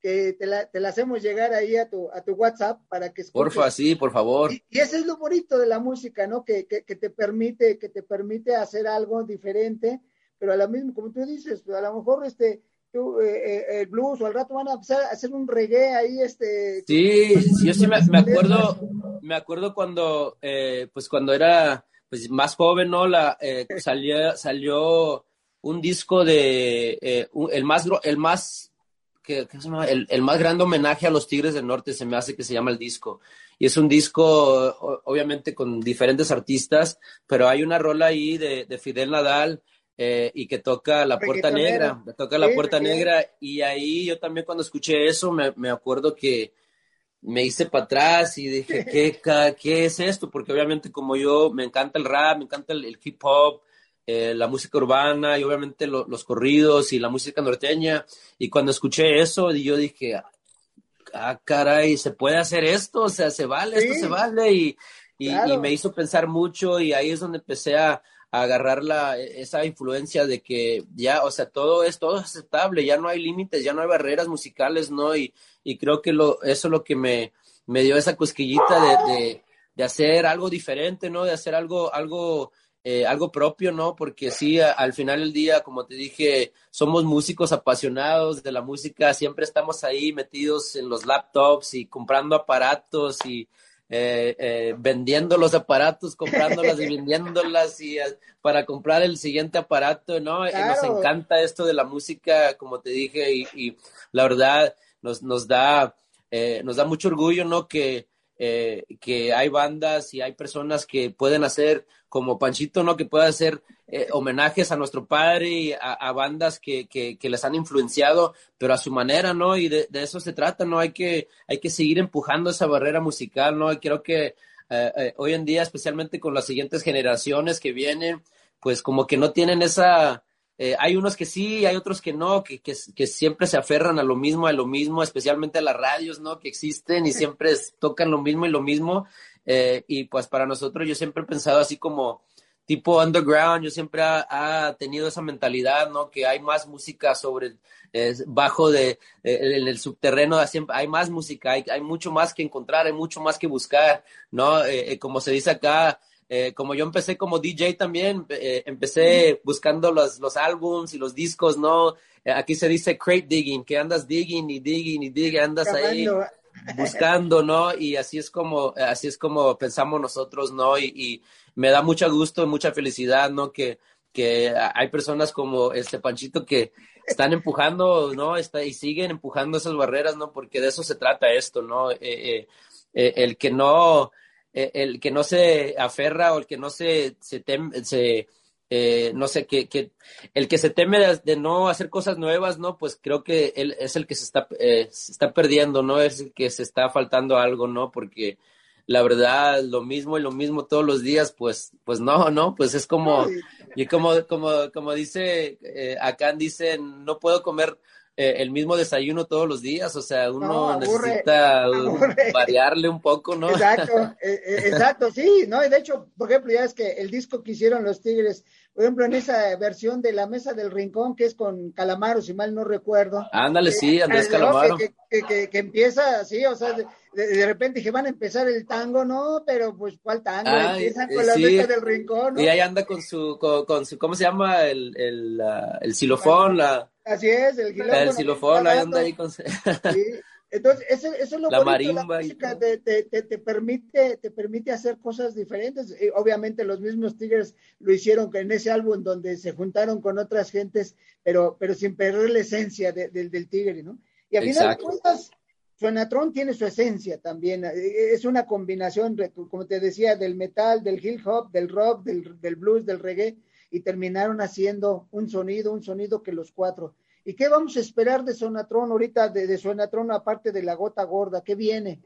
que te la, te la hacemos llegar ahí a tu, a tu WhatsApp para que escuches. Porfa, sí, por favor. Y, y ese es lo bonito de la música, ¿no? Que, que, que te permite, que te permite hacer algo diferente. Pero a la misma, como tú dices, pues a lo mejor este, tú, eh, el blues o al rato van a empezar a hacer un reggae ahí. Este, sí, con, yo sí me, me acuerdo, me acuerdo cuando, eh, pues cuando era pues más joven, ¿no? La, eh, salió, salió un disco de, eh, el más, el más, ¿qué, qué se llama? El, el más grande homenaje a los Tigres del Norte, se me hace que se llama el disco. Y es un disco, obviamente, con diferentes artistas, pero hay una rola ahí de, de Fidel Nadal, Eh, y que toca La Puerta Negra, toca La Puerta Negra, y ahí yo también cuando escuché eso, me, me acuerdo que me hice para atrás y dije, ¿qué, ¿qué es esto? Porque obviamente como yo, me encanta el rap, me encanta el, el hip hop, eh, la música urbana, y obviamente lo, los corridos, y la música norteña, y cuando escuché eso, yo dije, ah, caray, ¿se puede hacer esto? O sea, ¿se vale? Sí. Esto se vale, y, y, claro. y me hizo pensar mucho, y ahí es donde empecé a A agarrar la, esa influencia de que ya, o sea, todo es, todo es aceptable, ya no hay límites, ya no hay barreras musicales, ¿no? Y, y creo que lo, eso es lo que me, me dio esa cosquillita de, de, de hacer algo diferente, ¿no? De hacer algo, algo, eh, algo propio, ¿no? Porque sí, a, al final del día, como te dije, somos músicos apasionados de la música, siempre estamos ahí metidos en los laptops y comprando aparatos y... Eh, eh, vendiendo los aparatos, comprándolas y vendiéndolas y eh, para comprar el siguiente aparato, ¿no? Claro. Nos encanta esto de la música, como te dije, y, y la verdad nos, nos da eh, nos da mucho orgullo, ¿no? Que, eh, que hay bandas y hay personas que pueden hacer, como Panchito, ¿no? Que puede hacer eh, homenajes a nuestro padre y a, a bandas que, que, que les han influenciado, pero a su manera, ¿no? Y de, de eso se trata, ¿no? Hay que, hay que seguir empujando esa barrera musical, ¿no? Y creo que eh, eh, hoy en día, especialmente con las siguientes generaciones que vienen, pues como que no tienen esa... Eh, hay unos que sí, hay otros que no, que, que, que siempre se aferran a lo mismo, a lo mismo, especialmente a las radios, ¿no? Que existen y siempre tocan lo mismo y lo mismo. Eh, y pues para nosotros yo siempre he pensado así como tipo underground, yo siempre ha, ha tenido esa mentalidad, ¿no? Que hay más música sobre, eh, bajo de, eh, en el subterreno, hay más música, hay, hay mucho más que encontrar, hay mucho más que buscar, ¿no? Eh, eh, como se dice acá, eh, como yo empecé como D J también, eh, empecé buscando los, los álbums y los discos, ¿no? Eh, aquí se dice crate digging, que andas digging y digging y digging, andas ahí... buscando, ¿no? Y así es como así es como pensamos nosotros, ¿no? Y, y me da mucho gusto y mucha felicidad, ¿no? Que, que hay personas como este Panchito que están empujando, ¿no? Está, y siguen empujando esas barreras, ¿no? Porque de eso se trata esto, ¿no? Eh, eh, eh, el que no eh, el que no se aferra o el que no se, se, tem, se eh, no sé, que, que el que se teme de, de no hacer cosas nuevas, ¿no? Pues creo que él es el que se está, eh, se está perdiendo, ¿no? Es el que se está faltando algo, ¿no? Porque la verdad, lo mismo y lo mismo todos los días, pues, pues no, no, pues es como, y como, como, como dice, eh, acá dicen, no puedo comer eh, el mismo desayuno todos los días, o sea, uno no, aburre, necesita aburre. variarle un poco, ¿no? Exacto, eh, exacto, sí, ¿no? Y de hecho, por ejemplo, ya es que el disco que hicieron los Tigres, por ejemplo, en esa versión de La Mesa del Rincón, que es con Calamaro, si mal no recuerdo. Ándale, eh, sí, Andrés Calamaro. Que, que, que, que empieza así, o sea, de, de repente dije, van a empezar el tango, ¿no? Pero, pues, ¿cuál tango? Ah, Empiezan eh, con La sí. Mesa del Rincón, ¿no? Y ahí anda con su, con, con su ¿cómo se llama? El, el, el xilofón. La, así es, el xilofón. El xilofón, ahí anda ahí con... Sí. Entonces, eso, eso es lo la bonito, la música te, te, te, te, permite, te permite hacer cosas diferentes. Y obviamente los mismos Tigres lo hicieron en ese álbum donde se juntaron con otras gentes, pero, pero sin perder la esencia de, de, del Tigre, ¿no? Y al final de cuentas, Suenatrón tiene su esencia también. Es una combinación, como te decía, del metal, del hip hop, del rock, del, del blues, del reggae, y terminaron haciendo un sonido, un sonido que los cuatro... ¿Y qué vamos a esperar de Suenatrón ahorita, de, de Suenatrón, aparte de La Gota Gorda? ¿Qué viene?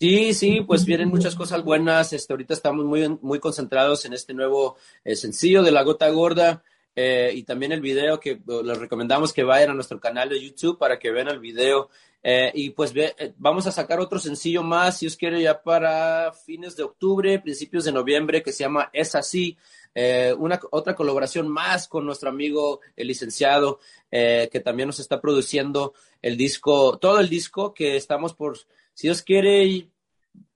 Sí, sí, pues vienen muchas cosas buenas. Este, ahorita estamos muy, muy concentrados en este nuevo eh, sencillo de La Gota Gorda eh, y también el video que les recomendamos que vayan a nuestro canal de YouTube para que vean el video. Eh, y pues ve, eh, vamos a sacar otro sencillo más, si os quiere, ya para fines de octubre, principios de noviembre, que se llama Es Así. Eh, una otra colaboración más con nuestro amigo el licenciado eh, que también nos está produciendo el disco, todo el disco que estamos por, si Dios quiere,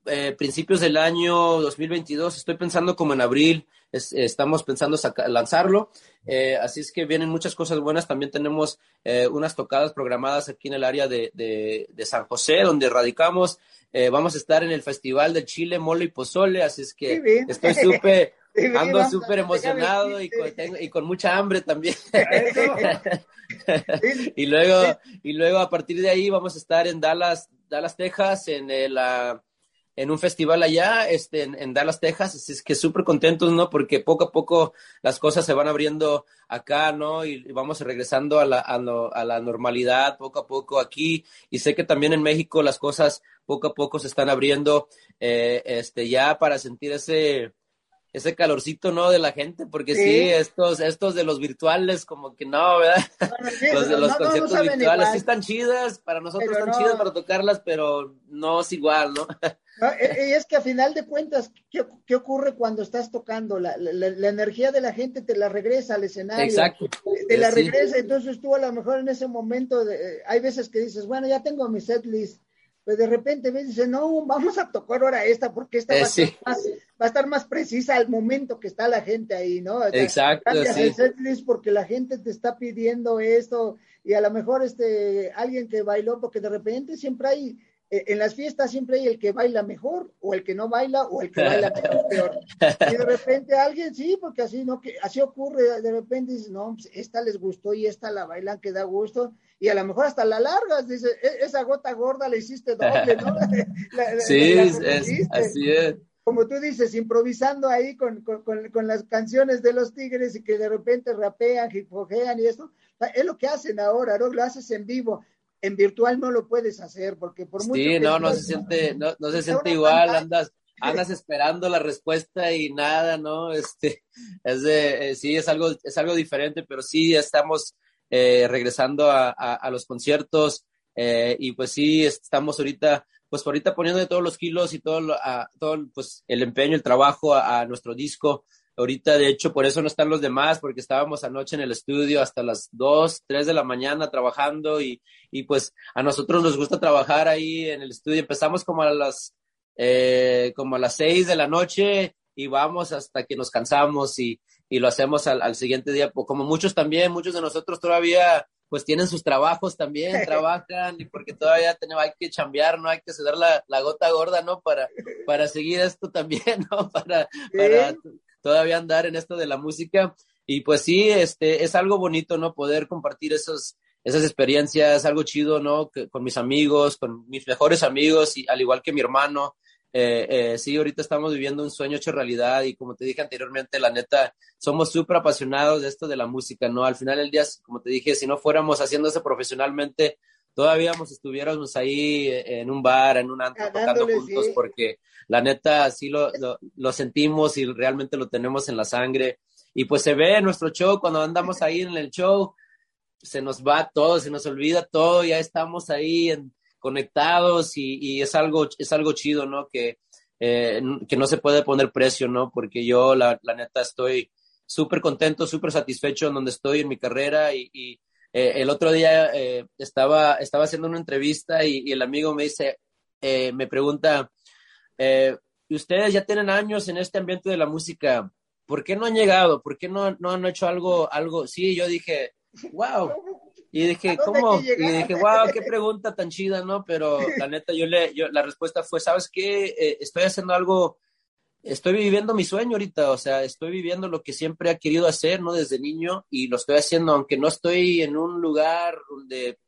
eh, principios del año dos mil veintidós, estoy pensando como en abril, es, estamos pensando saca, lanzarlo, eh, así es que vienen muchas cosas buenas. También tenemos eh, unas tocadas programadas aquí en el área de, de, de San José, donde radicamos. Eh, vamos a estar en el Festival del Chile, Mole y Pozole, así es que sí, estoy súper... Ando súper emocionado y con, tengo, y con mucha hambre también. y luego y luego a partir de ahí vamos a estar en Dallas, Dallas, Texas, en el, uh, en un festival allá, este, en, en Dallas, Texas. Así es que súper contentos, ¿no? Porque poco a poco las cosas se van abriendo acá, ¿no? Y, y vamos regresando a la, a, lo, a la normalidad poco a poco aquí. Y sé que también en México las cosas poco a poco se están abriendo, eh, este, ya para sentir ese... ese calorcito, ¿no?, de la gente, porque sí, sí estos estos de los virtuales, como que no, ¿verdad? Bueno, sí, los de los no, conciertos no, no virtuales, igual. Sí están chidas, para nosotros pero están no. chidas para tocarlas, pero no es igual, ¿no? no y es que a final de cuentas, ¿qué, qué ocurre cuando estás tocando? La, la, la energía de la gente te la regresa al escenario. Exacto. Te la sí. regresa, entonces tú a lo mejor en ese momento, de, hay veces que dices, bueno, ya tengo mi setlist, pues de repente me dicen, no, vamos a tocar ahora esta, porque esta eh, va, sí. a más, va a estar más precisa al momento que está la gente ahí, ¿no? O sea, exacto, cambias sí. el setlist porque la gente te está pidiendo esto, y a lo mejor este alguien que bailó, porque de repente siempre hay, en las fiestas siempre hay el que baila mejor, o el que no baila, o el que baila mejor, peor. Y de repente alguien, sí, porque así, no, que así ocurre, de repente dices, no, pues esta les gustó y esta la bailan que da gusto, y a lo mejor hasta la largas, dice, esa gota gorda la hiciste doble, ¿no? La, sí, la, la es, así es. Como tú dices, improvisando ahí con, con, con, con las canciones de los Tigres, y que de repente rapean, hipojean y esto, es lo que hacen ahora, ¿no? Lo haces en vivo. En virtual no lo puedes hacer, porque por mucho sí, que... Sí, no, no se siente, no, no se siente igual, andas... andas esperando la respuesta y nada, ¿no? Este, es de, eh, sí, es algo, es algo diferente, pero sí, ya estamos eh, regresando a, a, a los conciertos, eh, y pues sí, estamos ahorita, pues ahorita poniendo de todos los kilos y todo, a, todo pues el empeño, el trabajo a, a nuestro disco. Ahorita, de hecho, por eso no están los demás, porque estábamos anoche en el estudio hasta las dos, tres de la mañana trabajando, y, y pues a nosotros nos gusta trabajar ahí en el estudio. Empezamos como a las eh, como a las seis de la noche y vamos hasta que nos cansamos, y, y lo hacemos al, al siguiente día. Como muchos también, muchos de nosotros todavía pues tienen sus trabajos también, trabajan, y porque todavía tenemos, hay que chambear, ¿no? Hay que ceder la, la gota gorda, ¿no? Para, para seguir esto también, ¿no? Para... para ¿Eh? todavía andar en esto de la música. Y pues sí, este, es algo bonito, ¿no? Poder compartir esos, esas experiencias, algo chido, ¿no? Que, con mis amigos, con mis mejores amigos, y al igual que mi hermano, Eh, eh, sí, ahorita estamos viviendo un sueño hecho realidad y como te dije anteriormente, la neta, somos súper apasionados de esto de la música, ¿no? Al final del día, como te dije, si no fuéramos haciéndose profesionalmente, todavía nos estuviéramos ahí en un bar, en un antro, tocando juntos, sí. Porque la neta, sí lo, lo, lo sentimos y realmente lo tenemos en la sangre. Y pues se ve en nuestro show, cuando andamos ahí en el show, se nos va todo, se nos olvida todo, ya estamos ahí en... conectados y, y es algo es algo chido, ¿no? Que, eh, que no se puede poner precio, ¿no? Porque yo, la, la neta, estoy súper contento, súper satisfecho en donde estoy en mi carrera y, y eh, el otro día eh, estaba, estaba haciendo una entrevista y, y el amigo me dice, eh, me pregunta, eh, ustedes ya tienen años en este ambiente de la música, ¿por qué no han llegado? ¿Por qué no, no han hecho algo? algo? Sí, yo dije, wow. Y dije, ¿cómo? Y dije, wow, qué pregunta tan chida, ¿no? Pero la neta, yo le, yo, la respuesta fue, ¿sabes qué? Eh, estoy haciendo algo, estoy viviendo mi sueño ahorita, o sea, estoy viviendo lo que siempre he querido hacer, ¿no? Desde niño, y lo estoy haciendo, aunque no estoy en un lugar donde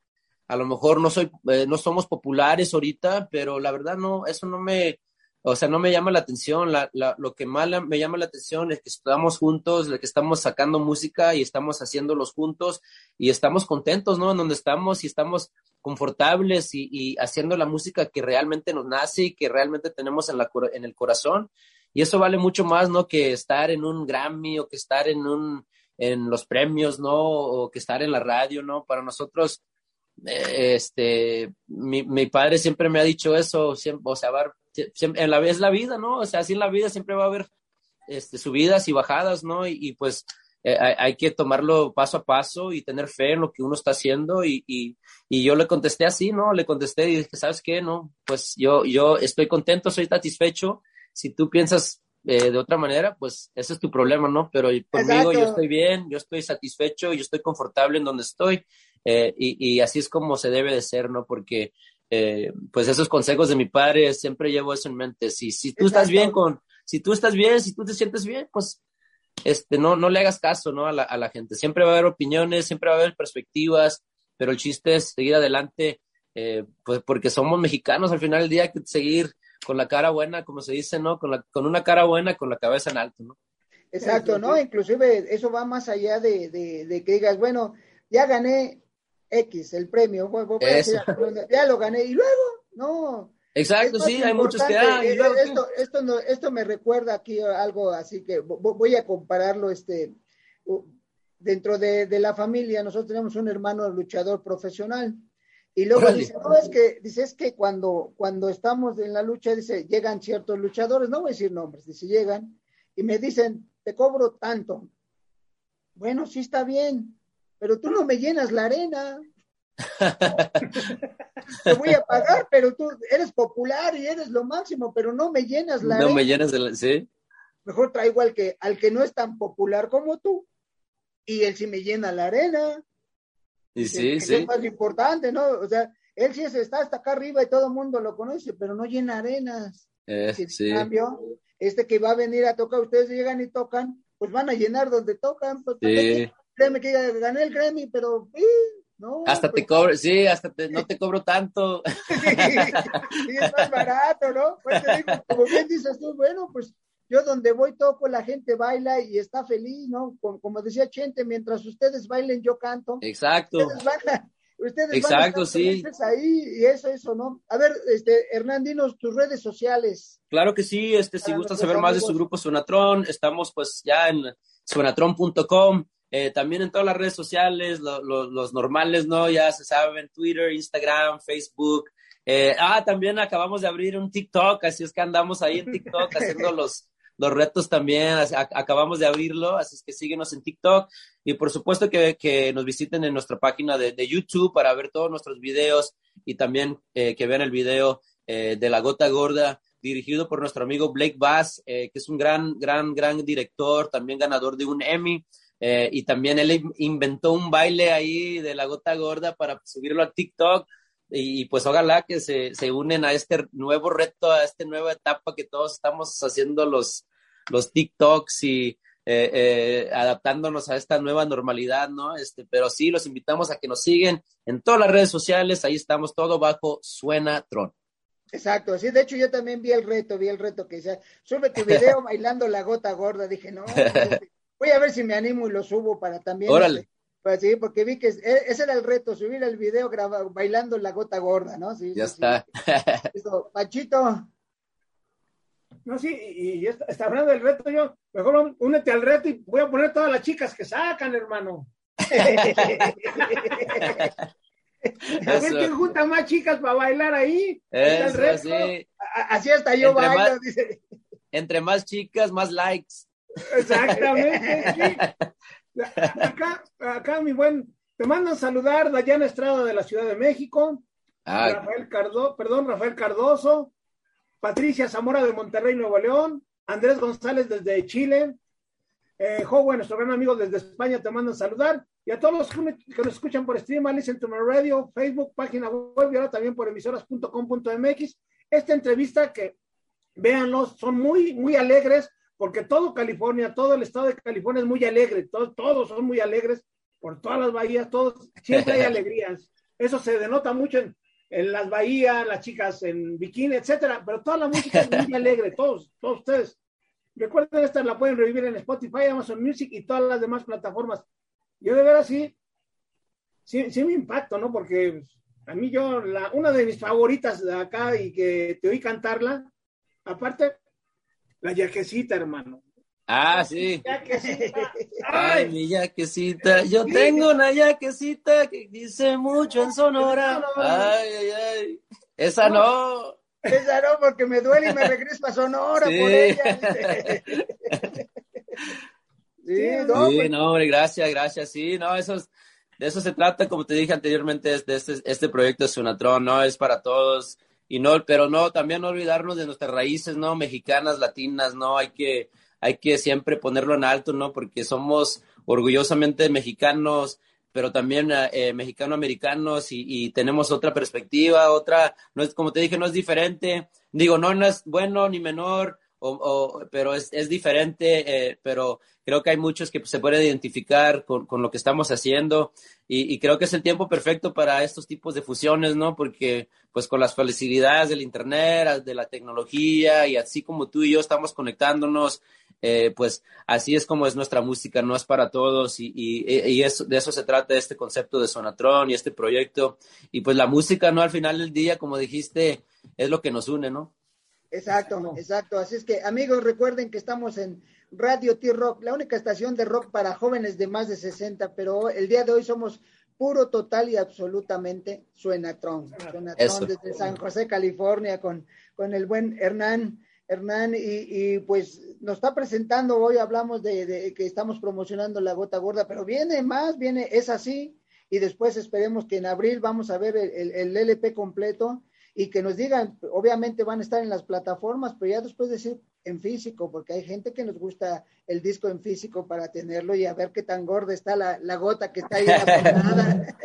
a lo mejor no soy, eh, no somos populares ahorita, pero la verdad no, eso no me, o sea, no me llama la atención, la, la, lo que más la, me llama la atención es que estamos juntos, que estamos sacando música y estamos haciéndolos juntos, y estamos contentos, ¿no? En donde estamos y estamos confortables y, y haciendo la música que realmente nos nace y que realmente tenemos en, la, en el corazón. Y eso vale mucho más, ¿no? Que estar en un Grammy o que estar en, un, en los premios, ¿no? O que estar en la radio, ¿no? Para nosotros, eh, este, mi, mi padre siempre me ha dicho eso, siempre, o sea, va, siempre, en la, es la vida, ¿no? O sea, así en la vida siempre va a haber este, subidas y bajadas, ¿no? Y, y pues... hay que tomarlo paso a paso y tener fe en lo que uno está haciendo y, y, y yo le contesté así, ¿no? Le contesté y dije, ¿sabes qué? No, pues yo, yo estoy contento, soy satisfecho. Si tú piensas eh, de otra manera, pues ese es tu problema, ¿no? Pero conmigo yo estoy bien, yo estoy satisfecho, yo estoy confortable en donde estoy eh, y, y así es como se debe de ser, ¿no? Porque eh, pues esos consejos de mi padre, siempre llevo eso en mente. Si, si tú Exacto. estás bien con, si tú estás bien, si tú te sientes bien, pues Este, no, no le hagas caso, ¿no? a la, a la gente. Siempre va a haber opiniones, siempre va a haber perspectivas, pero el chiste es seguir adelante, eh, pues porque somos mexicanos al final del día, hay que seguir con la cara buena, como se dice, ¿no? Con, la, con una cara buena, con la cabeza en alto, ¿no? Exacto, ¿no? Inclusive eso va más allá de, de, de que digas, bueno, ya gané X, el premio, bueno, ya lo gané, y luego, no... Exacto, sí, hay muchos que hay. Esto, esto, esto, no, esto me recuerda aquí algo, así que voy a compararlo. Este, dentro de, de la familia, nosotros tenemos un hermano luchador profesional, y luego Órale. dice, no, es que, dice, es que cuando, cuando estamos en la lucha, dice, llegan ciertos luchadores, no voy a decir nombres, dice, llegan, y me dicen, te cobro tanto. Bueno, sí está bien, pero tú no me llenas la arena. Te voy a pagar, pero tú eres popular y eres lo máximo, pero no me llenas la no me llenas de la, sí. Mejor traigo al que al que no es tan popular como tú y él sí me llena la arena. Y que, sí, que sí. Es más importante, ¿no? O sea, él sí está hasta acá arriba y todo el mundo lo conoce, pero no llena arenas. Eh, si sí. En cambio, este que va a venir a tocar, ustedes llegan y tocan, pues van a llenar donde tocan. Pues, sí. Créeme que ya gané el Grammy, pero eh, no, hasta pues, te cobro, sí, hasta te, no te cobro tanto. Sí, es más barato, ¿no? Pues te digo, como bien dices tú, bueno, pues yo donde voy toco, la gente baila y está feliz, ¿no? Como, como decía Chente, mientras ustedes bailen, yo canto. Exacto. Ustedes van a, ustedes Exacto, van a estar felices sí. ahí y eso, eso, ¿no? A ver, este, Hernán, dinos tus redes sociales. Claro que sí, este, si gustan saber amigos. Más de su grupo Suenatrón, estamos pues ya en suenatron punto com. Eh, también en todas las redes sociales, lo, lo, los normales, ¿no? Ya se saben, Twitter, Instagram, Facebook. Eh, ah, también acabamos de abrir un TikTok, así es que andamos ahí en TikTok haciendo los, los retos también. A, acabamos de abrirlo, así es que síguenos en TikTok. Y por supuesto que, que nos visiten en nuestra página de, de YouTube para ver todos nuestros videos y también eh, que vean el video eh, de La Gota Gorda, dirigido por nuestro amigo Blake Bass, eh, que es un gran, gran, gran director, también ganador de un Emmy. Eh, y también él inventó un baile ahí de La Gota Gorda para subirlo a TikTok y, y pues ojalá que se, se unen a este nuevo reto, a esta nueva etapa que todos estamos haciendo los, los TikToks y eh, eh, adaptándonos a esta nueva normalidad, ¿no? Este, pero sí, los invitamos a que nos sigan en todas las redes sociales, ahí estamos todo bajo Suenatrón. Exacto, sí, de hecho yo también vi el reto, vi el reto que decía, sube tu video bailando La Gota Gorda, dije, no, voy a ver si me animo y lo subo para también. Órale. Este, para, sí, porque vi que ese era el reto, subir el video graba, bailando La Gota Gorda, ¿no? Sí, ya sí, está. Sí. Listo, Panchito. No, sí, y ya está, está hablando del reto yo, mejor únete al reto y voy a poner todas las chicas que sacan, hermano. A ver quién junta más chicas para bailar ahí. Eso, el resto. Sí. Así hasta yo entre bailo. Más, dice. Entre más chicas, más likes. Exactamente, sí. Acá, acá, mi buen, te mandan saludar Dayana Estrada de la Ciudad de México, ah, Rafael Cardo, perdón, Rafael Cardoso, Patricia Zamora de Monterrey, Nuevo León, Andrés González desde Chile, eh, Joe, nuestro gran amigo desde España, te mandan saludar. Y a todos los que, me, que nos escuchan por stream, Listen to My Radio, Facebook, página web y ahora también por emisoras punto com punto m x. Esta entrevista que, véanlos, son muy, muy alegres, porque todo California, todo el estado de California es muy alegre, todo, todos son muy alegres, por todas las bahías, todos, siempre hay alegrías. Eso se denota mucho en, en las bahías, las chicas en bikini, etcétera, pero toda la música es muy alegre, todos, todos ustedes. Recuerden, esta la pueden revivir en Spotify, Amazon Music y todas las demás plataformas. Yo de veras sí, sí, sí me impacto, ¿no? Porque a mí yo, la, una de mis favoritas de acá y que te oí cantarla, aparte, la yaquecita, hermano. Ah, sí. Yaquecita. Ay, Ay, mi yaquecita. Yo sí. Tengo una yaquecita que dice mucho en Sonora. Ay, ay, ay. Esa no. no. Esa no, porque me duele y me regreso a Sonora sí. por ella. Sí, no, sí, no, hombre, gracias, gracias, sí, no, eso es, de eso se trata, como te dije anteriormente, de este, este proyecto de Suenatrón, no, es para todos, y no, pero no, también no olvidarnos de nuestras raíces, no, mexicanas, latinas, no, hay que, hay que siempre ponerlo en alto, no, porque somos orgullosamente mexicanos, pero también eh, mexicano-americanos, y, y tenemos otra perspectiva, otra, no es, como te dije, no es diferente, digo, no, no es bueno ni menor, O, o, pero es, es diferente, eh, pero creo que hay muchos que se pueden identificar con, con lo que estamos haciendo y, y creo que es el tiempo perfecto para estos tipos de fusiones, ¿no? Porque pues con las facilidades del internet, de la tecnología y así como tú y yo estamos conectándonos, eh, pues así es como es nuestra música, no es para todos y, y, y eso, de eso se trata este concepto de Suenatrón y este proyecto y pues la música, ¿no? Al final del día, como dijiste, es lo que nos une, ¿no? Exacto, no. exacto. Así es que, amigos, recuerden que estamos en Radio T-Rock, la única estación de rock para jóvenes de más de sesenta, pero el día de hoy somos puro, total y absolutamente Suenatrón. Suenatrón desde San José, California, con, con el buen Hernán. Hernán, y, y pues nos está presentando, hoy hablamos de, de que estamos promocionando La Gota Gorda, pero viene más, viene, es así, y después esperemos que en abril vamos a ver el, el, el L P completo. Y que nos digan, obviamente van a estar en las plataformas, pero ya después decir en físico, porque hay gente que nos gusta el disco en físico para tenerlo y a ver qué tan gorda está la, la gota que está ahí en la jornada.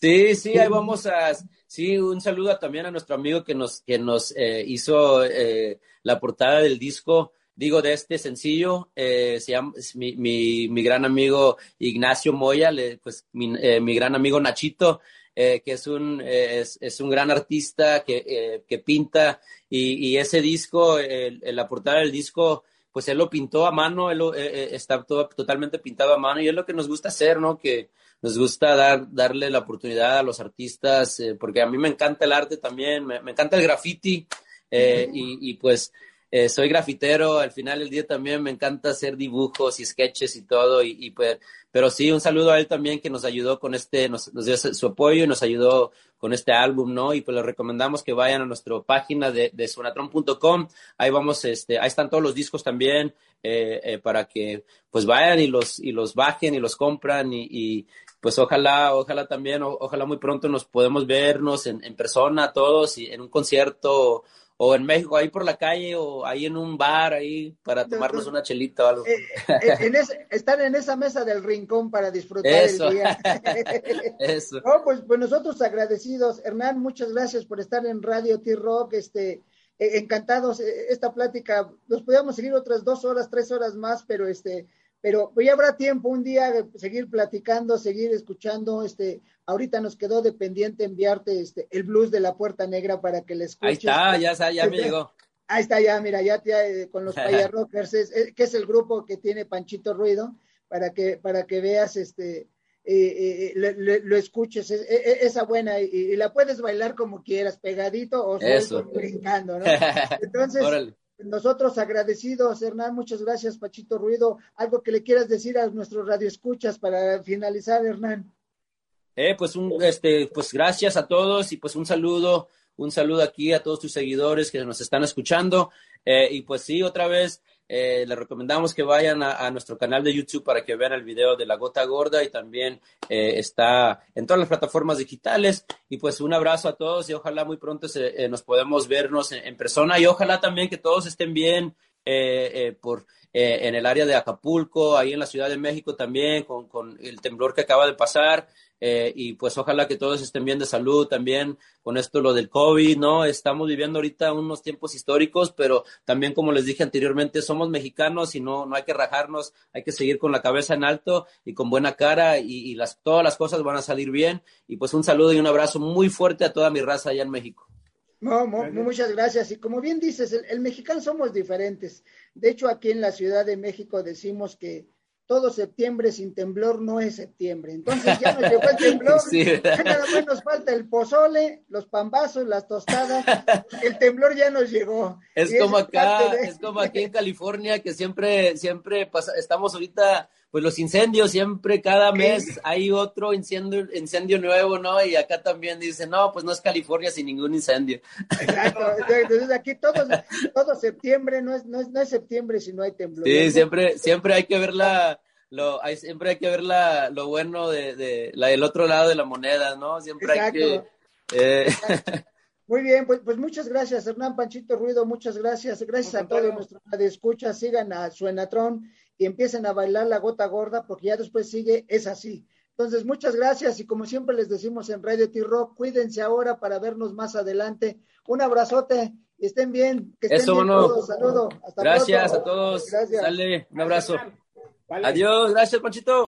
Sí, sí, ahí vamos a, sí, un saludo también a nuestro amigo que nos, que nos eh, hizo eh, la portada del disco, digo, de este sencillo, eh, se llama, es mi, mi, mi gran amigo Ignacio Moya, le, pues mi, eh, mi gran amigo Nachito, Eh, que es un, eh, es, es un gran artista que, eh, que pinta y, y ese disco, el, el, la portada del disco, pues él lo pintó a mano, él lo, eh, está todo, totalmente pintado a mano y es lo que nos gusta hacer, ¿no? Que nos gusta dar, darle la oportunidad a los artistas, eh, porque a mí me encanta el arte también, me, me encanta el graffiti eh, uh-huh. y, y pues eh, soy grafitero, al final del día también me encanta hacer dibujos y sketches y todo y, y pues... Pero sí, un saludo a él también que nos ayudó con este, nos, nos dio su apoyo y nos ayudó con este álbum, ¿no? Y pues les recomendamos que vayan a nuestra página de, de suenatron punto com, ahí vamos, este, ahí están todos los discos también, eh, eh, para que pues vayan y los, y los bajen y los compran y, y pues ojalá, ojalá también, o, ojalá muy pronto nos podemos vernos en, en persona todos y en un concierto o en México, ahí por la calle, o ahí en un bar, ahí, para tomarnos una chelita o algo. Eh, eh, en es, están en esa mesa del rincón para disfrutar Eso. el día. Eso. No, pues, pues nosotros agradecidos. Hernán, muchas gracias por estar en Radio T-Rock, este, eh, encantados. Eh, esta plática, nos podíamos seguir otras dos horas, tres horas más, pero este, pero ya habrá tiempo un día de seguir platicando, seguir escuchando. Este, ahorita nos quedó de pendiente enviarte este el blues de La Puerta Negra para que le escuches. Ahí está, ya está, ya me llegó. Ahí está, ya, mira, ya, ya eh, con los Payarrockers, es, es, que es el grupo que tiene Panchito Ruido, para que, para que veas, este, eh, eh, le, le, lo escuches, es, es, esa buena, y, y la puedes bailar como quieras, pegadito o brincando, ¿no? Entonces, órale. Nosotros agradecidos, Hernán, muchas gracias, Panchito Ruido. Algo que le quieras decir a nuestros radioescuchas para finalizar, Hernán. Eh, pues un, este, pues gracias a todos y pues un saludo. Un saludo aquí a todos tus seguidores que nos están escuchando. Eh, y pues sí, otra vez, eh, les recomendamos que vayan a, a nuestro canal de YouTube para que vean el video de La Gota Gorda, y también eh, está en todas las plataformas digitales. Y pues un abrazo a todos y ojalá muy pronto se, eh, nos podemos vernos en, en persona, y ojalá también que todos estén bien eh, eh, por... Eh, en el área de Acapulco, ahí en la Ciudad de México también, con, con el temblor que acaba de pasar, eh, y pues ojalá que todos estén bien de salud también, con esto lo del COVID, ¿no? Estamos viviendo ahorita unos tiempos históricos, pero también, como les dije anteriormente, somos mexicanos y no, no hay que rajarnos, hay que seguir con la cabeza en alto y con buena cara, y, y las, todas las cosas van a salir bien. Y pues un saludo y un abrazo muy fuerte a toda mi raza allá en México. No, mo, muchas gracias. Y como bien dices, el, el mexicano somos diferentes. De hecho, aquí en la Ciudad de México decimos que todo septiembre sin temblor no es septiembre. Entonces ya nos llegó el temblor, sí, ya nada más nos falta el pozole, los pambazos, las tostadas. El temblor ya nos llegó. Es y como acá, de... es como aquí en California, que siempre, siempre pasa, estamos ahorita... Pues los incendios siempre, cada mes hay otro incendio, incendio nuevo, ¿no? Y acá también dicen, no, pues no es California sin ningún incendio. Exacto, entonces aquí todos, todo septiembre, no es, no es, no es septiembre si no hay temblor. Sí, siempre, siempre hay que ver la, lo, hay, siempre hay que ver la, lo bueno de, de la del otro lado de la moneda, ¿no? Siempre exacto. Hay que. Eh... Exacto. Muy bien, pues, pues muchas gracias, Hernán, Panchito Ruido, muchas gracias, gracias a todos nuestros radioescuchas, sigan a Suenatrón y empiecen a bailar La Gota Gorda, porque ya después sigue Es Así. Entonces, muchas gracias, y como siempre les decimos en Radio T-Rock, cuídense ahora para vernos más adelante. Un abrazote, estén bien, que estén eso, bien mano. Todos, saludo. Hasta gracias pronto. A todos, gracias. Dale, un abrazo. Vale. Adiós, gracias, Panchito.